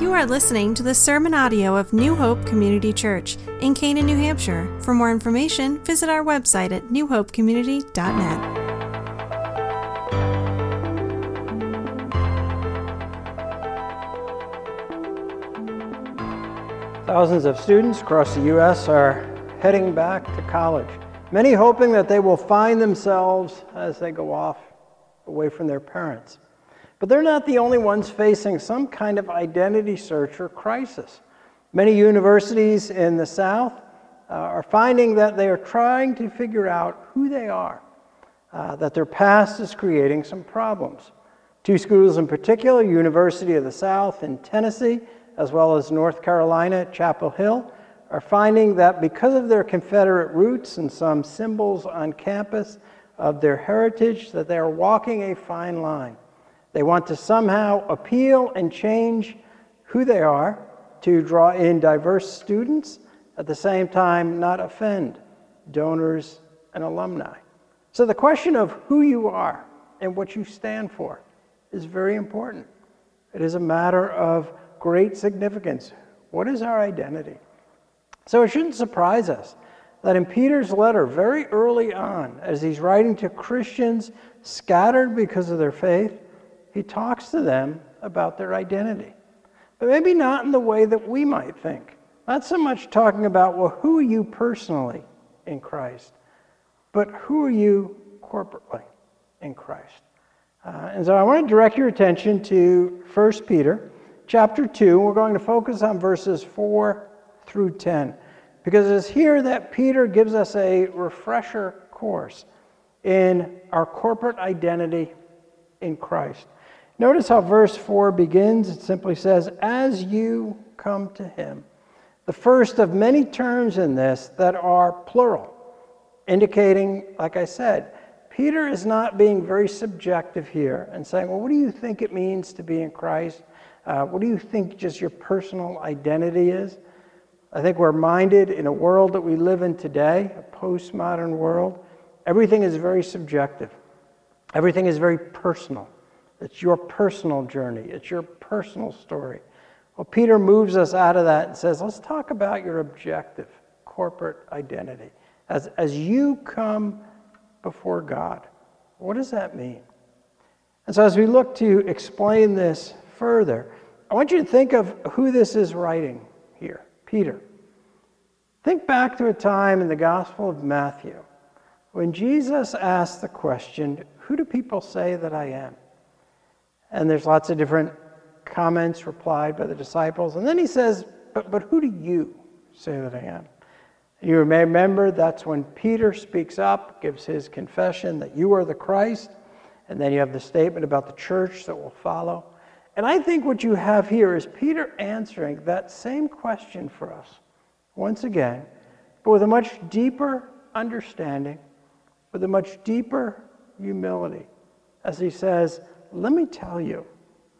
You are listening to the sermon audio of New Hope Community Church in Canaan, New Hampshire. For more information, visit our website at newhopecommunitychurch.net. Thousands of students across the U.S. are heading back to college, many hoping that they will find themselves as they go off away from their parents. But they're not the only ones facing some kind of identity search or crisis. Many universities in the South are finding that they are trying to figure out who they are, that their past is creating some problems. Two schools in particular, University of the South in Tennessee, as well as North Carolina at Chapel Hill, are finding that because of their Confederate roots and some symbols on campus of their heritage, that they are walking a fine line. They want to somehow appeal and change who they are to draw in diverse students, at the same time not offend donors and alumni. So the question of who you are and what you stand for is very important. It is a matter of great significance. What is our identity? So it shouldn't surprise us that in Peter's letter, very early on, as he's writing to Christians scattered because of their faith, he talks to them about their identity, but maybe not in the way that we might think. Not so much talking about, well, who are you personally in Christ, but who are you corporately in Christ? And so I want to direct your attention to 1 Peter chapter 2. We're going to focus on verses 4 through 10, because it's here that Peter gives us a refresher course in our corporate identity in Christ. Notice how verse 4 begins. It simply says, "As you come to him," the first of many terms in this that are plural, indicating, like I said, Peter is not being very subjective here and saying, well, what do you think it means to be in Christ? What do you think just your personal identity is? I think we're minded in a world that we live in today, a postmodern world. Everything is very subjective. Everything is very personal. It's your personal journey. It's your personal story. Well, Peter moves us out of that and says, let's talk about your objective, corporate identity. As you come before God, what does that mean? And so as we look to explain this further, I want you to think of who this is writing here, Peter. Think back to a time in the Gospel of Matthew when Jesus asked the question, who do people say that I am? And there's lots of different comments replied by the disciples. And then he says, but who do you say that I am? You may remember that's when Peter speaks up, gives his confession that you are the Christ. And then you have the statement about the church that will follow. And I think what you have here is Peter answering that same question for us once again, but with a much deeper understanding, with a much deeper humility, as he says, let me tell you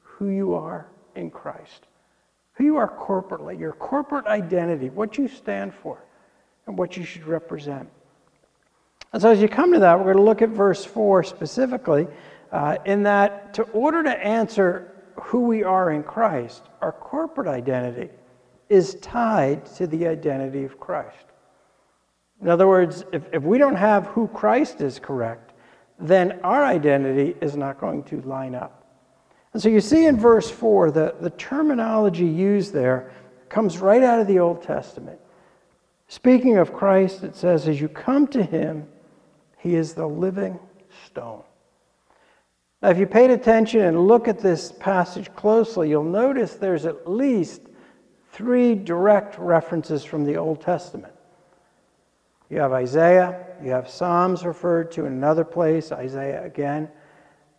who you are in Christ, who you are corporately, your corporate identity, what you stand for, and what you should represent. And so as you come to that, we're going to look at verse 4 specifically, in that in order to answer who we are in Christ, our corporate identity is tied to the identity of Christ. In other words, if we don't have who Christ is correct, then our identity is not going to line up. And so you see in verse 4, the terminology used there comes right out of the Old Testament. Speaking of Christ, it says, as you come to him, he is the living stone. Now, if you paid attention and look at this passage closely, you'll notice there's at least three direct references from the Old Testament. You have Isaiah, you have Psalms referred to in another place, Isaiah again.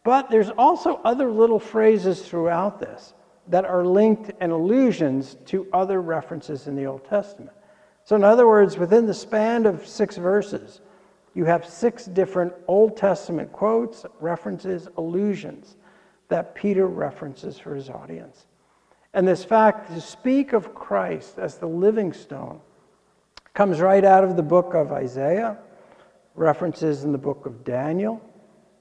But there's also other little phrases throughout this that are linked and allusions to other references in the Old Testament. So in other words, within the span of 6 verses, you have 6 different Old Testament quotes, references, allusions that Peter references for his audience. And this fact to speak of Christ as the living stone comes right out of the book of Isaiah, references in the book of Daniel,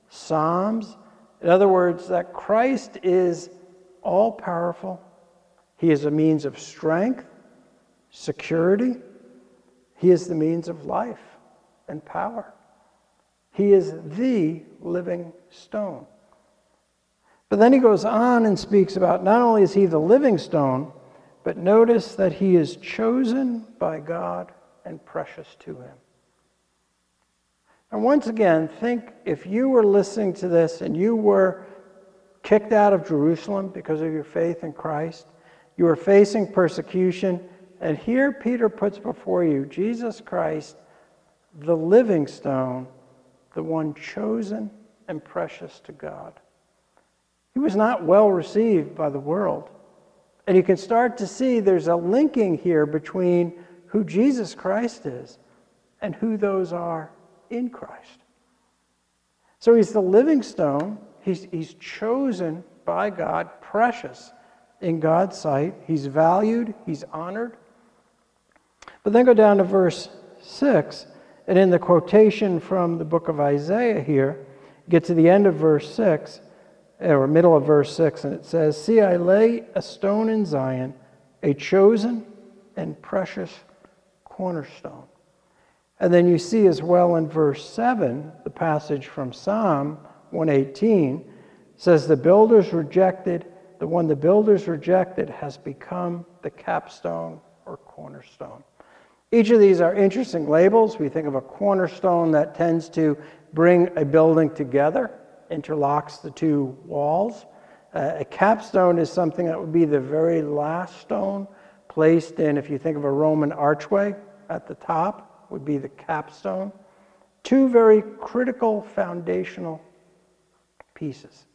Psalms. In other words, that Christ is all-powerful, He is a means of strength, security. He is the means of life and power. He is the living stone. But then he goes on and speaks about not only is he the living stone, but notice that he is chosen by God and precious to him. And once again, think if you were listening to this and you were kicked out of Jerusalem because of your faith in Christ, you were facing persecution, and here Peter puts before you Jesus Christ, the living stone, the one chosen and precious to God. He was not well received by the world. And you can start to see there's a linking here between who Jesus Christ is and who those are in Christ. So he's the living stone. He's chosen by God, precious in God's sight. He's valued. He's honored. But then go down to verse 6. And in the quotation from the book of Isaiah here, get to the end of verse 6, or middle of verse 6, and it says, "See, I lay a stone in Zion, a chosen and precious cornerstone." And then you see as well in verse 7, the passage from Psalm 118 says, the one the builders rejected has become the capstone or cornerstone. Each of these are interesting labels. We think of a cornerstone that tends to bring a building together, interlocks the two walls. A capstone is something that would be the very last stone placed in, if you think of a Roman archway at the top, would be the capstone. Two very critical foundational pieces.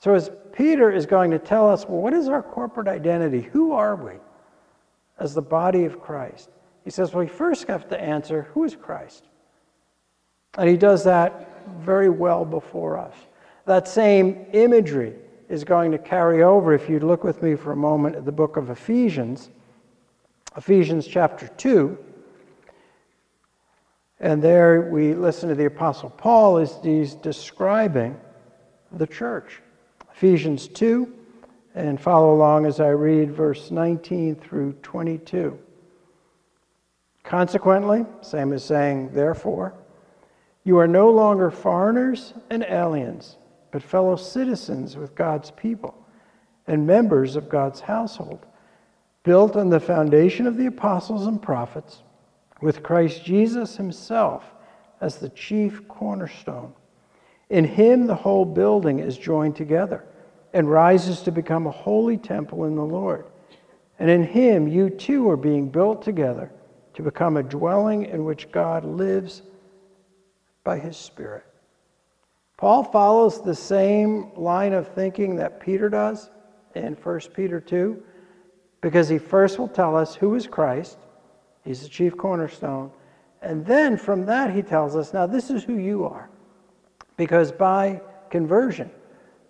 So as Peter is going to tell us, well, what is our corporate identity? Who are we as the body of Christ? He says, well, we first have to answer, who is Christ? And he does that very well before us. That same imagery is going to carry over, if you look with me for a moment at the book of Ephesians, Ephesians chapter 2, and there we listen to the Apostle Paul as he's describing the church. Ephesians 2, and follow along as I read verse 19 through 22. "Consequently," same as saying, therefore, "you are no longer foreigners and aliens, but fellow citizens with God's people and members of God's household, built on the foundation of the apostles and prophets, with Christ Jesus himself as the chief cornerstone. In him the whole building is joined together and rises to become a holy temple in the Lord. And in him you too are being built together to become a dwelling in which God lives by his Spirit." Paul follows the same line of thinking that Peter does in 1 Peter 2, because he first will tell us who is Christ. He's the chief cornerstone. And then from that he tells us, now this is who you are, because by conversion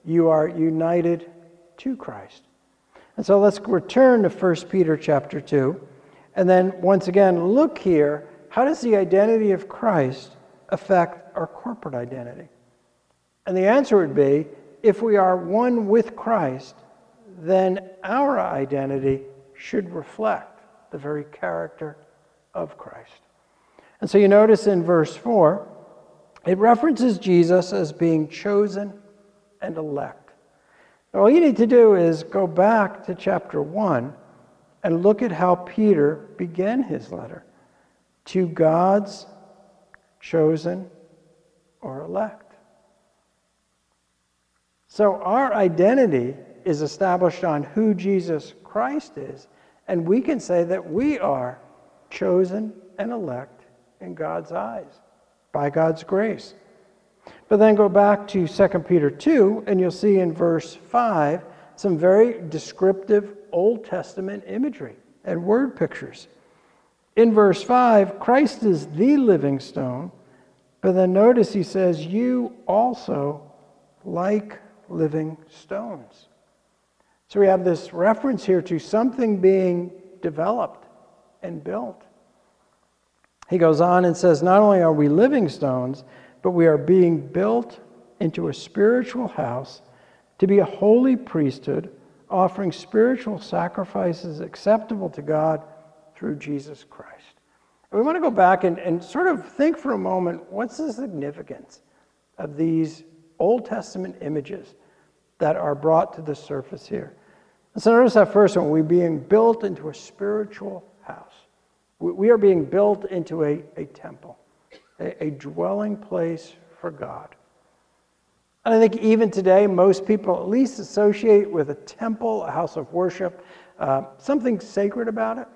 you are united to Christ. And so let's return to 1 Peter chapter 2. And then once again, look here. How does the identity of Christ affect our corporate identity? And the answer would be, if we are one with Christ, then our identity should reflect the very character of Christ. And so you notice in verse 4, it references Jesus as being chosen and elect. Now, all you need to do is go back to chapter 1 and look at how Peter began his letter. To God's chosen or elect. So our identity is established on who Jesus Christ is, and we can say that we are chosen and elect in God's eyes, by God's grace. But then go back to 2 Peter 2, and you'll see in verse 5 some very descriptive Old Testament imagery and word pictures. In verse 5, Christ is the living stone, but then notice he says, you also like living stones. So we have this reference here to something being developed and built. He goes on and says, not only are we living stones, but we are being built into a spiritual house to be a holy priesthood, offering spiritual sacrifices acceptable to God through Jesus Christ. And we want to go back and sort of think for a moment, what's the significance of these Old Testament images that are brought to the surface here? And so notice that first one, we're being built into a spiritual house. We are being built into a temple, a dwelling place for God. And I think even today, most people at least associate with a temple, a house of worship, something sacred about it.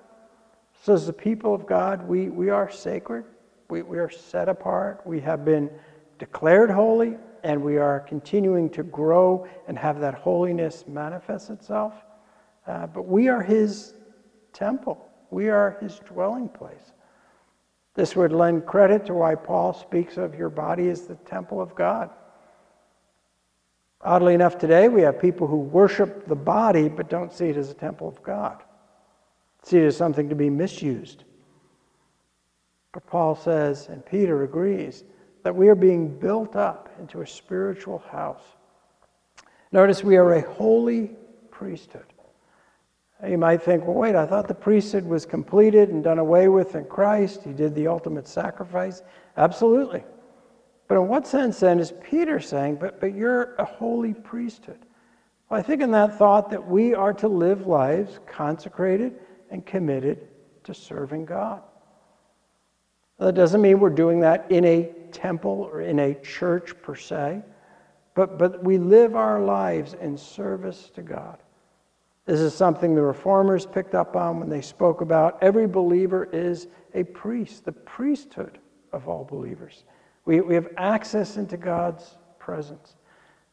So as the people of God, we are sacred. We are set apart. We have been declared holy, and we are continuing to grow and have that holiness manifest itself. But we are his temple. We are his dwelling place. This would lend credit to why Paul speaks of your body as the temple of God. Oddly enough, today we have people who worship the body but don't see it as a temple of God. See it as something to be misused. But Paul says, and Peter agrees, that we are being built up into a spiritual house. Notice we are a holy priesthood. You might think, well, wait, I thought the priesthood was completed and done away with in Christ. He did the ultimate sacrifice. Absolutely. But in what sense, then, is Peter saying, but you're a holy priesthood? Well, I think in that thought that we are to live lives consecrated and committed to serving God. That doesn't mean we're doing that in a temple or in a church per se, but we live our lives in service to God. This is something the Reformers picked up on when they spoke about every believer is a priest, the priesthood of all believers. We have access into God's presence.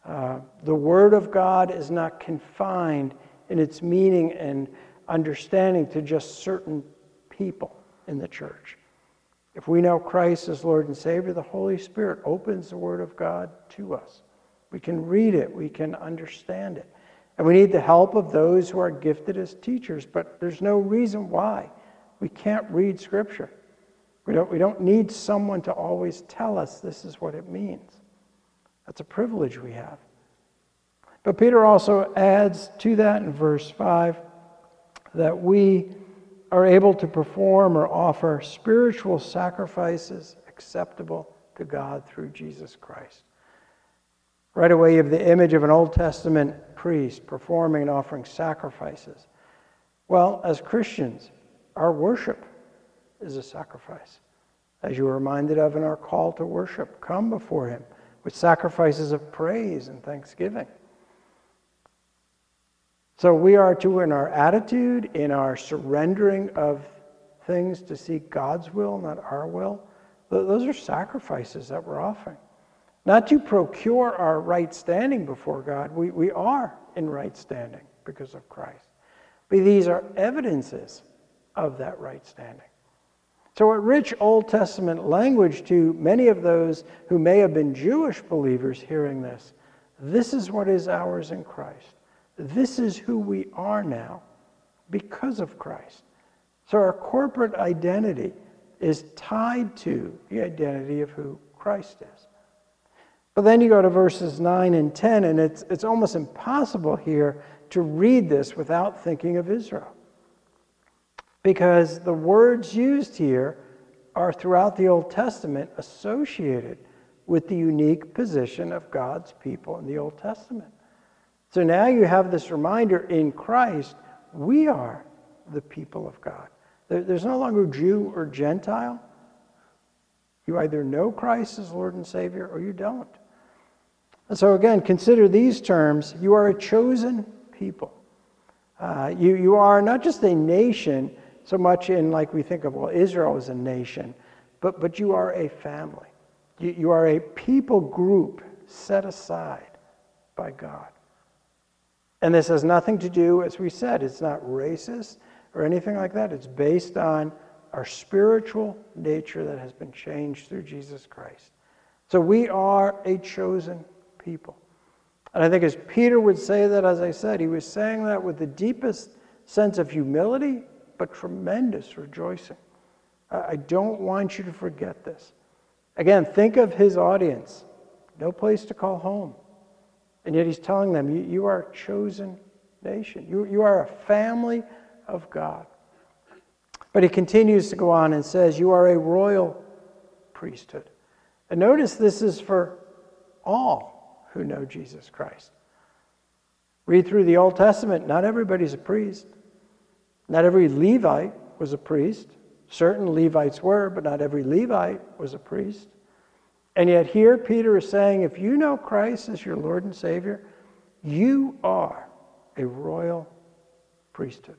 The Word of God is not confined in its meaning and understanding to just certain people in the church. If we know Christ as Lord and Savior, the Holy Spirit opens the Word of God to us. We can read it. We can understand it. And we need the help of those who are gifted as teachers, but there's no reason why we can't read Scripture. We don't need someone to always tell us this is what it means. That's a privilege we have. But Peter also adds to that in verse 5 that we are able to perform or offer spiritual sacrifices acceptable to God through Jesus Christ. Right away you have the image of an Old Testament priest performing and offering sacrifices. Well, as Christians, our worship is a sacrifice, as you were reminded of in our call to worship. Come before him with sacrifices of praise and thanksgiving. So we are to, in our attitude, in our surrendering of things to seek God's will, not our will, those are sacrifices that we're offering. Not to procure our right standing before God. We are in right standing because of Christ. But these are evidences of that right standing. So what rich Old Testament language to many of those who may have been Jewish believers hearing this. This is what is ours in Christ. This is who we are now because of Christ. So our corporate identity is tied to the identity of who Christ is. But then you go to verses 9 and 10, and it's almost impossible here to read this without thinking of Israel. Because the words used here are throughout the Old Testament associated with the unique position of God's people in the Old Testament. So now you have this reminder in Christ, we are the people of God. There's no longer Jew or Gentile. You either know Christ as Lord and Savior or you don't. And so again, consider these terms. You are a chosen people. You are not just a nation, so much in like we think of, well, Israel is a nation, but you are a family. You are a people group set aside by God. And this has nothing to do, as we said, it's not racist or anything like that. It's based on our spiritual nature that has been changed through Jesus Christ. So we are a chosen people. And I think as Peter would say that, as I said, he was saying that with the deepest sense of humility, but tremendous rejoicing. I don't want you to forget this. Again, think of his audience. No place to call home. And yet he's telling them, you are a chosen nation. You are a family of God. But he continues to go on and says, you are a royal priesthood. And notice this is for all who know Jesus Christ. Read through the Old Testament, not everybody's a priest. Not every Levite was a priest. Certain Levites were, but not every Levite was a priest. And yet here Peter is saying, if you know Christ as your Lord and Savior, you are a royal priesthood.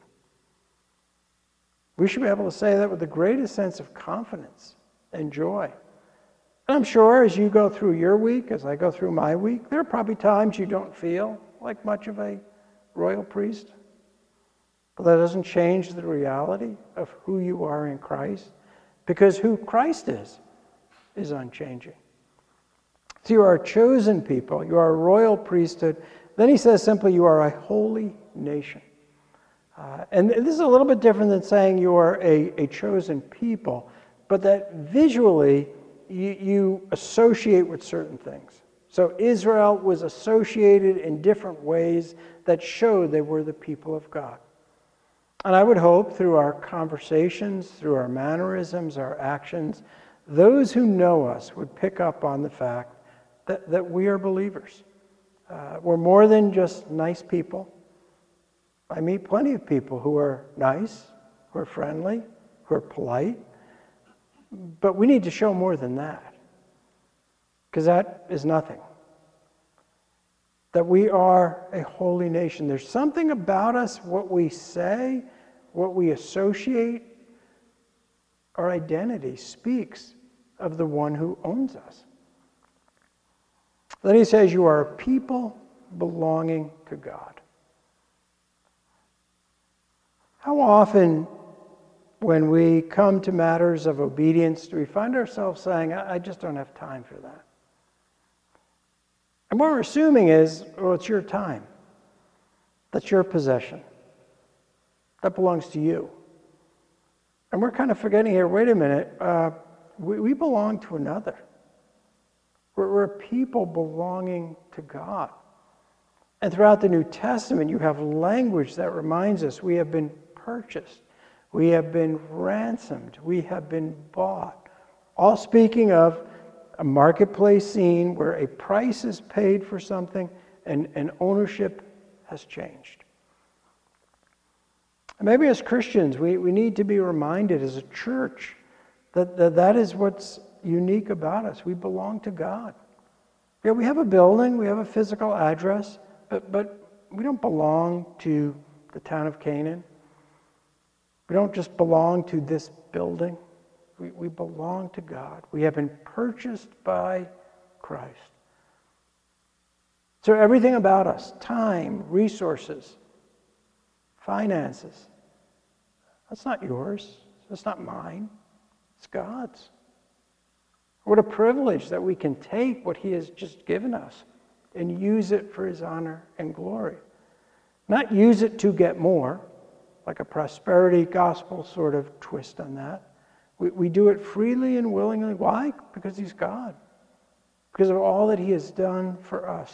We should be able to say that with the greatest sense of confidence and joy. And I'm sure as you go through your week, as I go through my week, there are probably times you don't feel like much of a royal priest. But that doesn't change the reality of who you are in Christ, because who Christ is unchanging. So you are a chosen people, you are a royal priesthood. Then he says simply, you are a holy nation. And this is a little bit different than saying you are a chosen people, but that visually you associate with certain things. So Israel was associated in different ways that showed they were the people of God. And I would hope through our conversations, through our mannerisms, our actions, those who know us would pick up on the fact that we are believers. We're more than just nice people. I meet plenty of people who are nice, who are friendly, who are polite. But we need to show more than that, because that is nothing. That we are a holy nation. There's something about us, what we say, what we associate, our identity speaks of the one who owns us. Then he says, you are a people belonging to God. How often when we come to matters of obedience do we find ourselves saying, I just don't have time for that? And what we're assuming is, well, it's your time. That's your possession. That belongs to you. And we're kind of forgetting here, wait a minute, we belong to another. We're people belonging to God. And throughout the New Testament, you have language that reminds us we have been purchased. We have been ransomed. We have been bought. All speaking of a marketplace scene where a price is paid for something and ownership has changed. And maybe as Christians, we need to be reminded as a church that is what's unique about us. We belong to God. Yeah, we have a building, we have a physical address, but we don't belong to the town of Canaan. We don't just belong to this building. We belong to God. We have been purchased by Christ. So everything about us, time, resources, finances, that's not yours. That's not mine. It's God's. What a privilege that we can take what he has just given us and use it for his honor and glory. Not use it to get more, like a prosperity gospel sort of twist on that. We do it freely and willingly. Why? Because he's God. Because of all that he has done for us.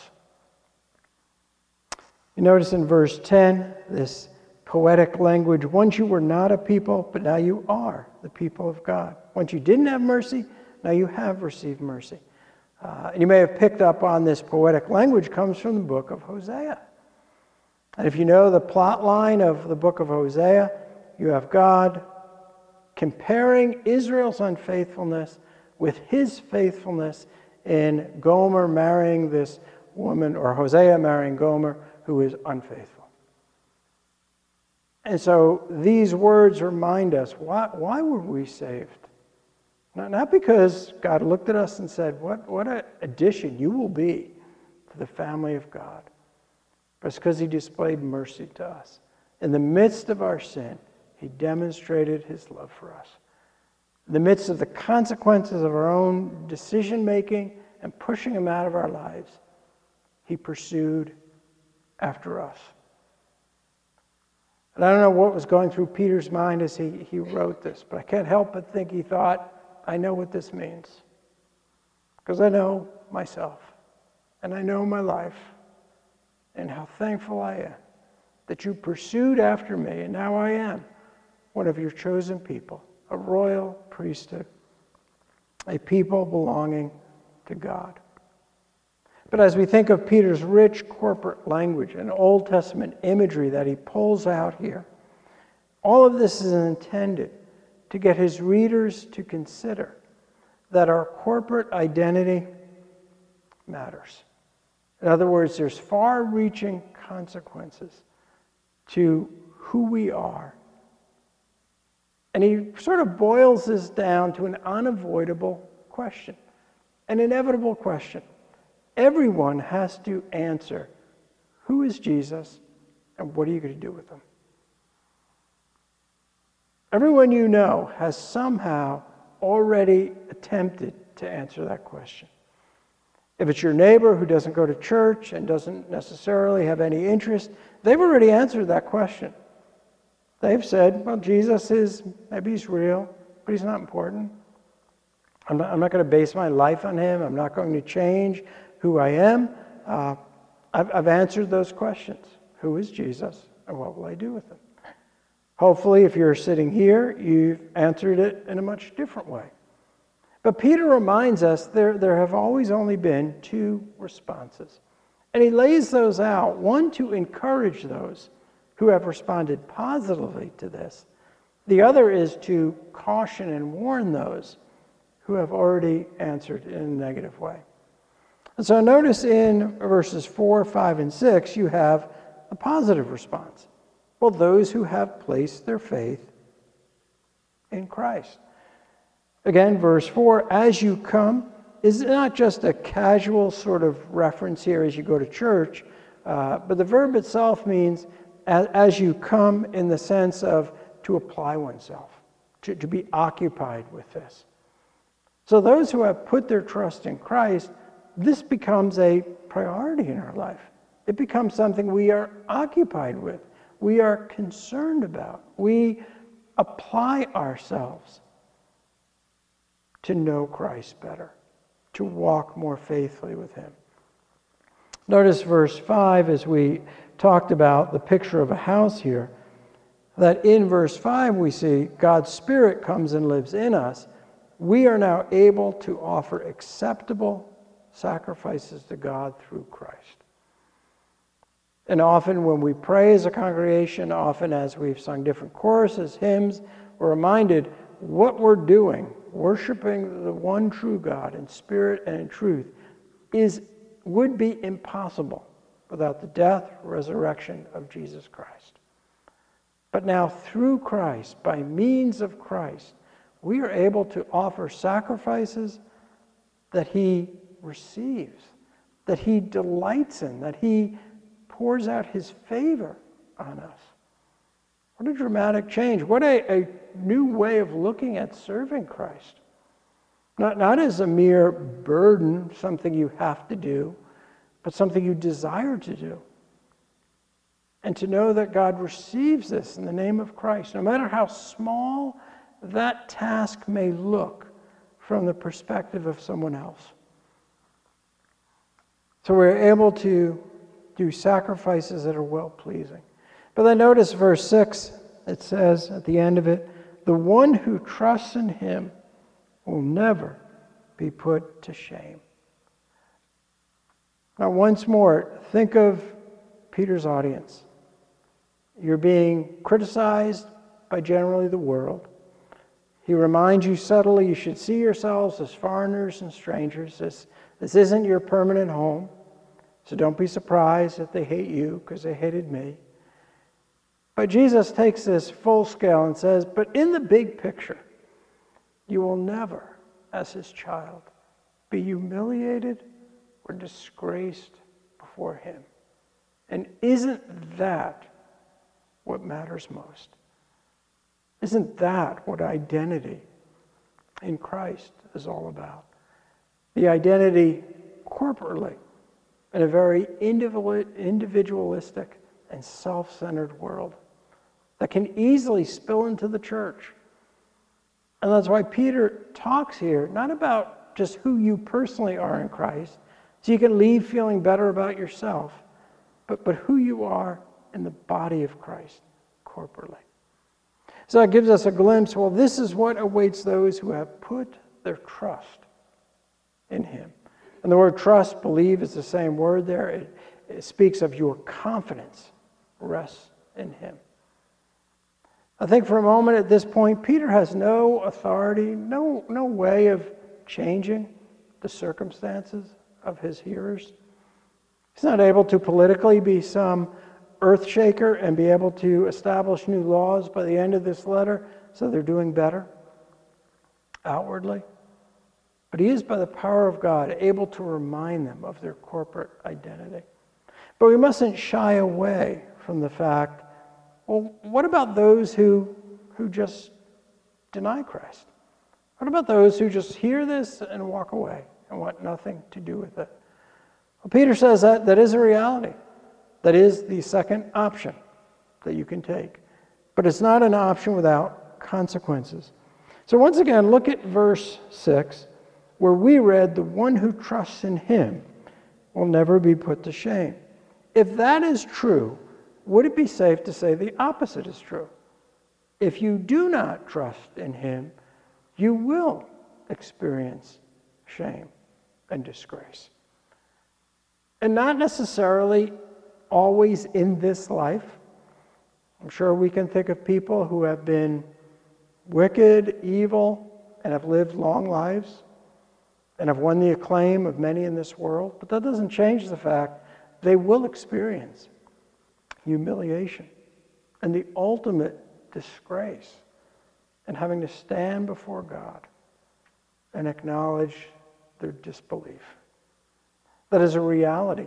You notice in verse 10, this poetic language, once you were not a people, but now you are the people of God. Once you didn't have mercy, now you have received mercy. And you may have picked up on this poetic language comes from the book of Hosea. And if you know the plot line of the book of Hosea, you have God comparing Israel's unfaithfulness with his faithfulness in Gomer marrying this woman, or Hosea marrying Gomer, who is unfaithful. And so these words remind us, why were we saved? Not because God looked at us and said, what an addition you will be to the family of God. But it's because he displayed mercy to us. In the midst of our sin, he demonstrated his love for us. In the midst of the consequences of our own decision-making and pushing him out of our lives, he pursued after us. And I don't know what was going through Peter's mind as he wrote this, but I can't help but think he thought, I know what this means, because I know myself, and I know my life, and how thankful I am that you pursued after me, and now I am one of your chosen people, a royal priesthood, a people belonging to God." But as we think of Peter's rich corporate language and Old Testament imagery that he pulls out here, all of this is intended to get his readers to consider that our corporate identity matters. In other words, there's far-reaching consequences to who we are. And he sort of boils this down to an unavoidable question, an inevitable question. Everyone has to answer, who is Jesus and what are you going to do with him? Everyone you know has somehow already attempted to answer that question. If it's your neighbor who doesn't go to church and doesn't necessarily have any interest, they've already answered that question. They've said, well, Jesus is, maybe he's real, but he's not important. I'm not going to base my life on him. I'm not going to change who I am. I've answered those questions. Who is Jesus and what will I do with him? Hopefully, if you're sitting here, you've answered it in a much different way. But Peter reminds us there have always only been two responses. And he lays those out, one to encourage those who have responded positively to this. The other is to caution and warn those who have already answered in a negative way. And so notice in verses 4, 5, and 6, you have a positive response. Well, those who have placed their faith in Christ. Again, verse 4, as you come, is not just a casual sort of reference here as you go to church, but the verb itself means as you come in the sense of to apply oneself, to be occupied with this. So those who have put their trust in Christ, this becomes a priority in our life. It becomes something we are occupied with. We are concerned about. We apply ourselves to know Christ better, to walk more faithfully with him. Notice verse 5, as we talked about the picture of a house here, that in verse 5 we see God's Spirit comes and lives in us. We are now able to offer acceptable sacrifices to God through Christ. And often when we pray as a congregation, often as we've sung different choruses, hymns, we're reminded what we're doing, worshiping the one true God in spirit and in truth, would be impossible without the death, resurrection of Jesus Christ. But now through Christ, by means of Christ, we are able to offer sacrifices that he receives, that he delights in, that he pours out his favor on us. What a dramatic change. What a new way of looking at serving Christ. Not as a mere burden, something you have to do, but something you desire to do. And to know that God receives this in the name of Christ, no matter how small that task may look from the perspective of someone else. So we're able to do sacrifices that are well-pleasing. But then notice verse 6, it says at the end of it, the one who trusts in him will never be put to shame. Now once more, think of Peter's audience. You're being criticized by generally the world. He reminds you subtly you should see yourselves as foreigners and strangers. This isn't your permanent home. So don't be surprised if they hate you because they hated me. But Jesus takes this full scale and says, but in the big picture, you will never, as his child, be humiliated or disgraced before him. And isn't that what matters most? Isn't that what identity in Christ is all about? The identity corporately, in a very individualistic and self-centered world that can easily spill into the church. And that's why Peter talks here, not about just who you personally are in Christ, so you can leave feeling better about yourself, but who you are and the body of Christ corporately. So that gives us a glimpse, well, this is what awaits those who have put their trust in him. And the word trust, believe, is the same word there. It speaks of your confidence rests in him. I think for a moment at this point, Peter has no authority, no way of changing the circumstances of his hearers. He's not able to politically be some earth shaker and be able to establish new laws by the end of this letter so they're doing better outwardly. But he is, by the power of God, able to remind them of their corporate identity. But we mustn't shy away from the fact, well, what about those who just deny Christ? What about those who just hear this and walk away and want nothing to do with it? Well, Peter says that is a reality. That is the second option that you can take. But it's not an option without consequences. So once again, look at verse 6, where we read, the one who trusts in him will never be put to shame. If that is true, would it be safe to say the opposite is true? If you do not trust in him, you will experience shame and disgrace. And not necessarily always in this life. I'm sure we can think of people who have been wicked, evil, and have lived long lives and have won the acclaim of many in this world. But that doesn't change the fact they will experience humiliation and the ultimate disgrace and having to stand before God and acknowledge their disbelief. That is a reality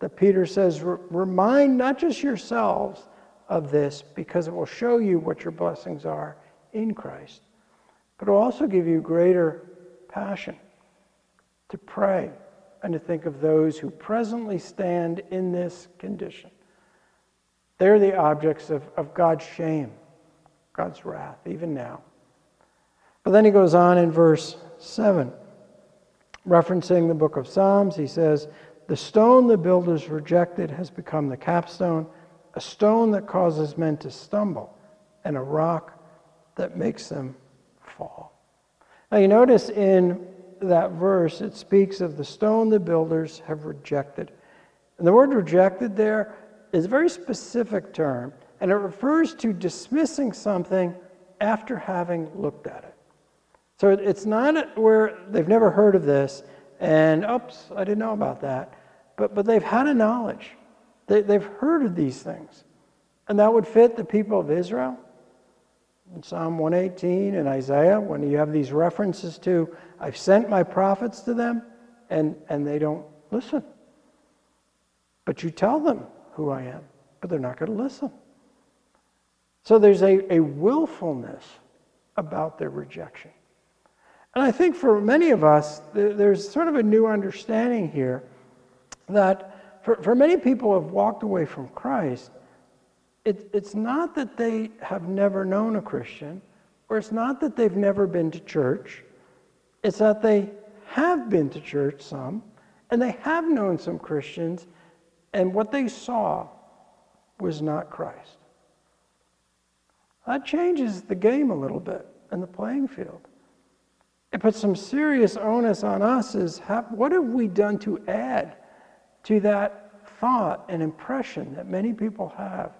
that Peter says, remind not just yourselves of this, because it will show you what your blessings are in Christ, but it will also give you greater passion to pray and to think of those who presently stand in this condition. They're the objects of God's shame, God's wrath, even now. But then he goes on in verse 7, referencing the book of Psalms. He says, the stone the builders rejected has become the capstone, a stone that causes men to stumble, and a rock that makes them fall. Now you notice in that verse, it speaks of the stone the builders have rejected. And the word rejected there is a very specific term, and it refers to dismissing something after having looked at it. So it's not where they've never heard of this, and oops, I didn't know about that. But they've had a knowledge. They've heard of these things. And that would fit the people of Israel. In Psalm 118 and Isaiah, when you have these references to, I've sent my prophets to them, and they don't listen. But you tell them who I am, but they're not going to listen. So there's a willfulness about their rejection. And I think for many of us, there's sort of a new understanding here that for many people who have walked away from Christ, it's not that they have never known a Christian, or it's not that they've never been to church. It's that they have been to church some, and they have known some Christians, and what they saw was not Christ. That changes the game a little bit and the playing field. It puts some serious onus on us is what have we done to add to that thought and impression that many people have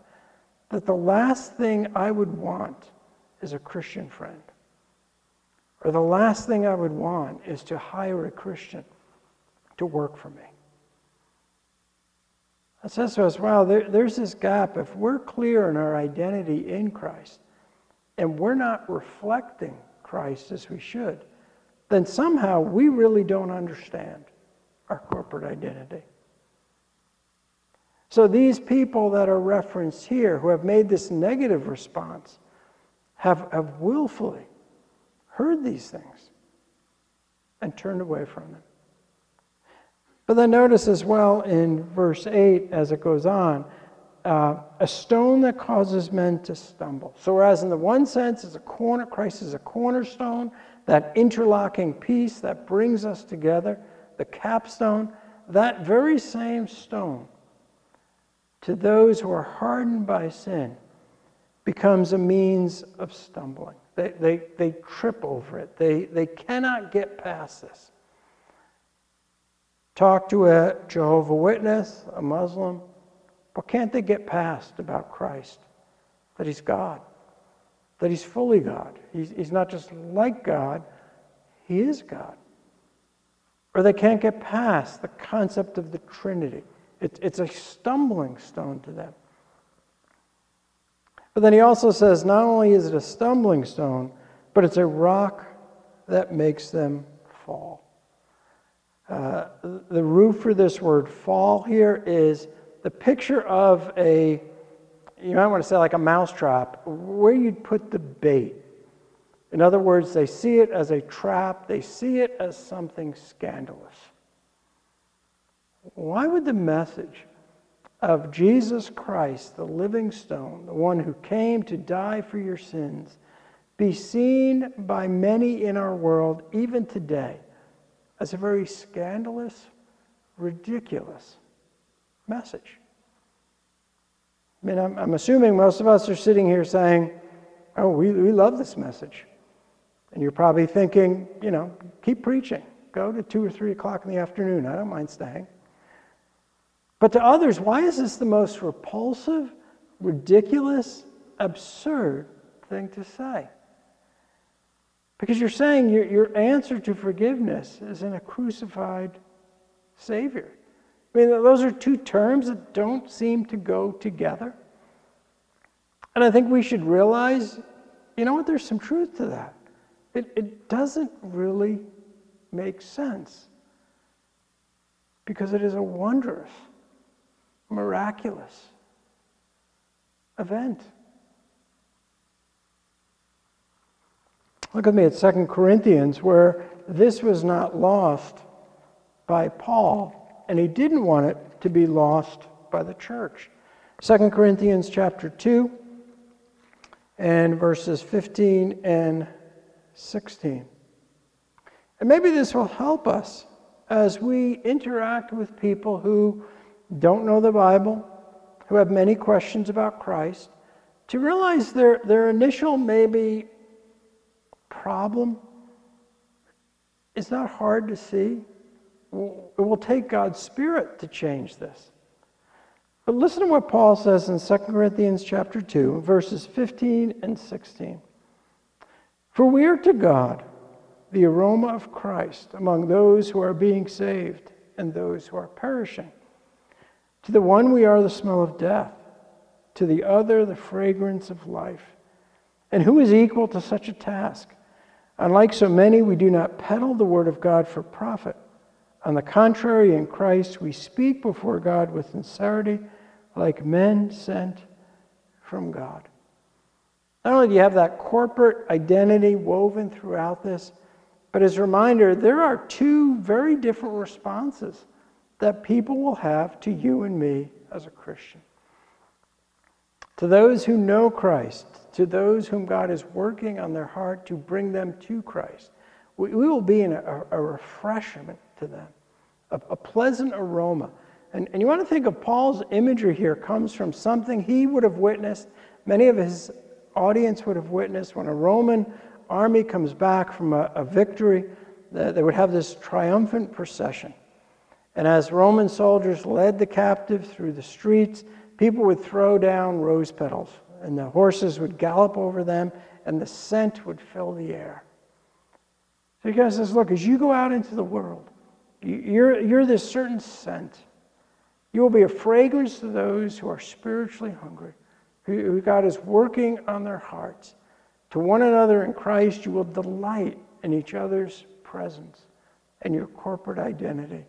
that the last thing I would want is a Christian friend, or the last thing I would want is to hire a Christian to work for me. That says to us, wow, there's this gap. If we're clear in our identity in Christ and we're not reflecting Christ as we should, then somehow we really don't understand our corporate identity. So these people that are referenced here who have made this negative response have willfully heard these things and turned away from them. But then notice as well in verse 8 as it goes on, a stone that causes men to stumble. So whereas in the one sense it's a corner, Christ is a cornerstone, that interlocking piece that brings us together, the capstone, that very same stone to those who are hardened by sin becomes a means of stumbling. They trip over it. They cannot get past this. Talk to a Jehovah's Witness, a Muslim. What can't they get past about Christ? That he's God. That he's fully God. He's not just like God. He is God. Or they can't get past the concept of the Trinity. It's a stumbling stone to them. But then he also says, not only is it a stumbling stone, but it's a rock that makes them fall. The root for this word fall here is the picture of a, you might want to say like a mousetrap, where you'd put the bait. In other words, they see it as a trap. They see it as something scandalous. Why would the message of Jesus Christ, the living stone, the one who came to die for your sins, be seen by many in our world, even today, as a very scandalous, ridiculous message? I mean, I'm assuming most of us are sitting here saying, oh, we love this message. And you're probably thinking, you know, keep preaching. Go to 2 or 3 o'clock in the afternoon. I don't mind staying. But to others, why is this the most repulsive, ridiculous, absurd thing to say? Because you're saying your answer to forgiveness is in a crucified Savior. I mean, those are two terms that don't seem to go together. And I think we should realize, you know what, there's some truth to that. It doesn't really make sense, because it is a wondrous, miraculous event. Look with me at 2 Corinthians, where this was not lost by Paul, and he didn't want it to be lost by the church. 2 Corinthians chapter 2 and verses 15 and 16. And maybe this will help us as we interact with people who don't know the Bible, who have many questions about Christ, to realize their initial maybe problem is not hard to see. It will take God's Spirit to change this. But listen to what Paul says in 2 Corinthians chapter 2, verses 15 and 16. For we are to God the aroma of Christ among those who are being saved and those who are perishing. To the one we are the smell of death, to the other the fragrance of life. And who is equal to such a task? Unlike so many, we do not peddle the word of God for profit. On the contrary, in Christ we speak before God with sincerity, like men sent from God. Not only do you have that corporate identity woven throughout this, but as a reminder, there are two very different responses that people will have to you and me as a Christian. To those who know Christ, to those whom God is working on their heart to bring them to Christ, we will be in a refreshment to them, a pleasant aroma. And you want to think of Paul's imagery here comes from something he would have witnessed, many of his audience would have witnessed when a Roman army comes back from a victory, they would have this triumphant procession. And as Roman soldiers led the captive through the streets, people would throw down rose petals, and the horses would gallop over them, and the scent would fill the air. So he says, look, as you go out into the world, you're this certain scent. You will be a fragrance to those who are spiritually hungry, who God is working on their hearts. To one another in Christ, you will delight in each other's presence and your corporate identity.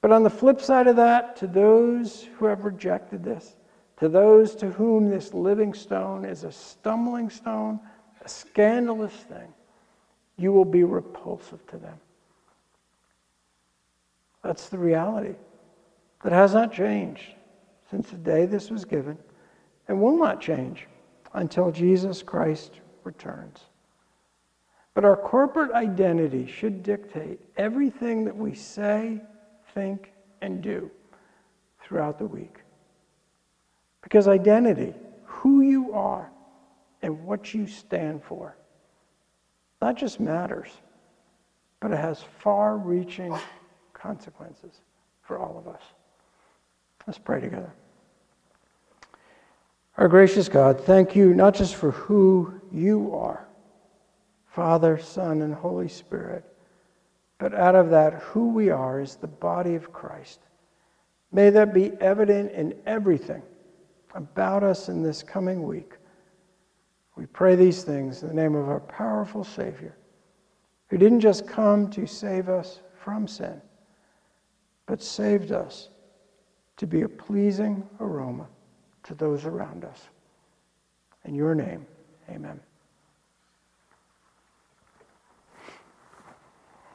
But on the flip side of that, to those who have rejected this, to those to whom this living stone is a stumbling stone, a scandalous thing, you will be repulsive to them. That's the reality that has not changed since the day this was given and will not change until Jesus Christ returns. But our corporate identity should dictate everything that we say, think, and do throughout the week. Because identity, who you are and what you stand for, not just matters, but it has far-reaching consequences for all of us. Let's pray together. Our gracious God, thank you not just for who you are, Father, Son, and Holy Spirit, but out of that, who we are is the body of Christ. May that be evident in everything about us in this coming week. We pray these things in the name of our powerful Savior, who didn't just come to save us from sin, but saved us to be a pleasing aroma to those around us. In your name, amen.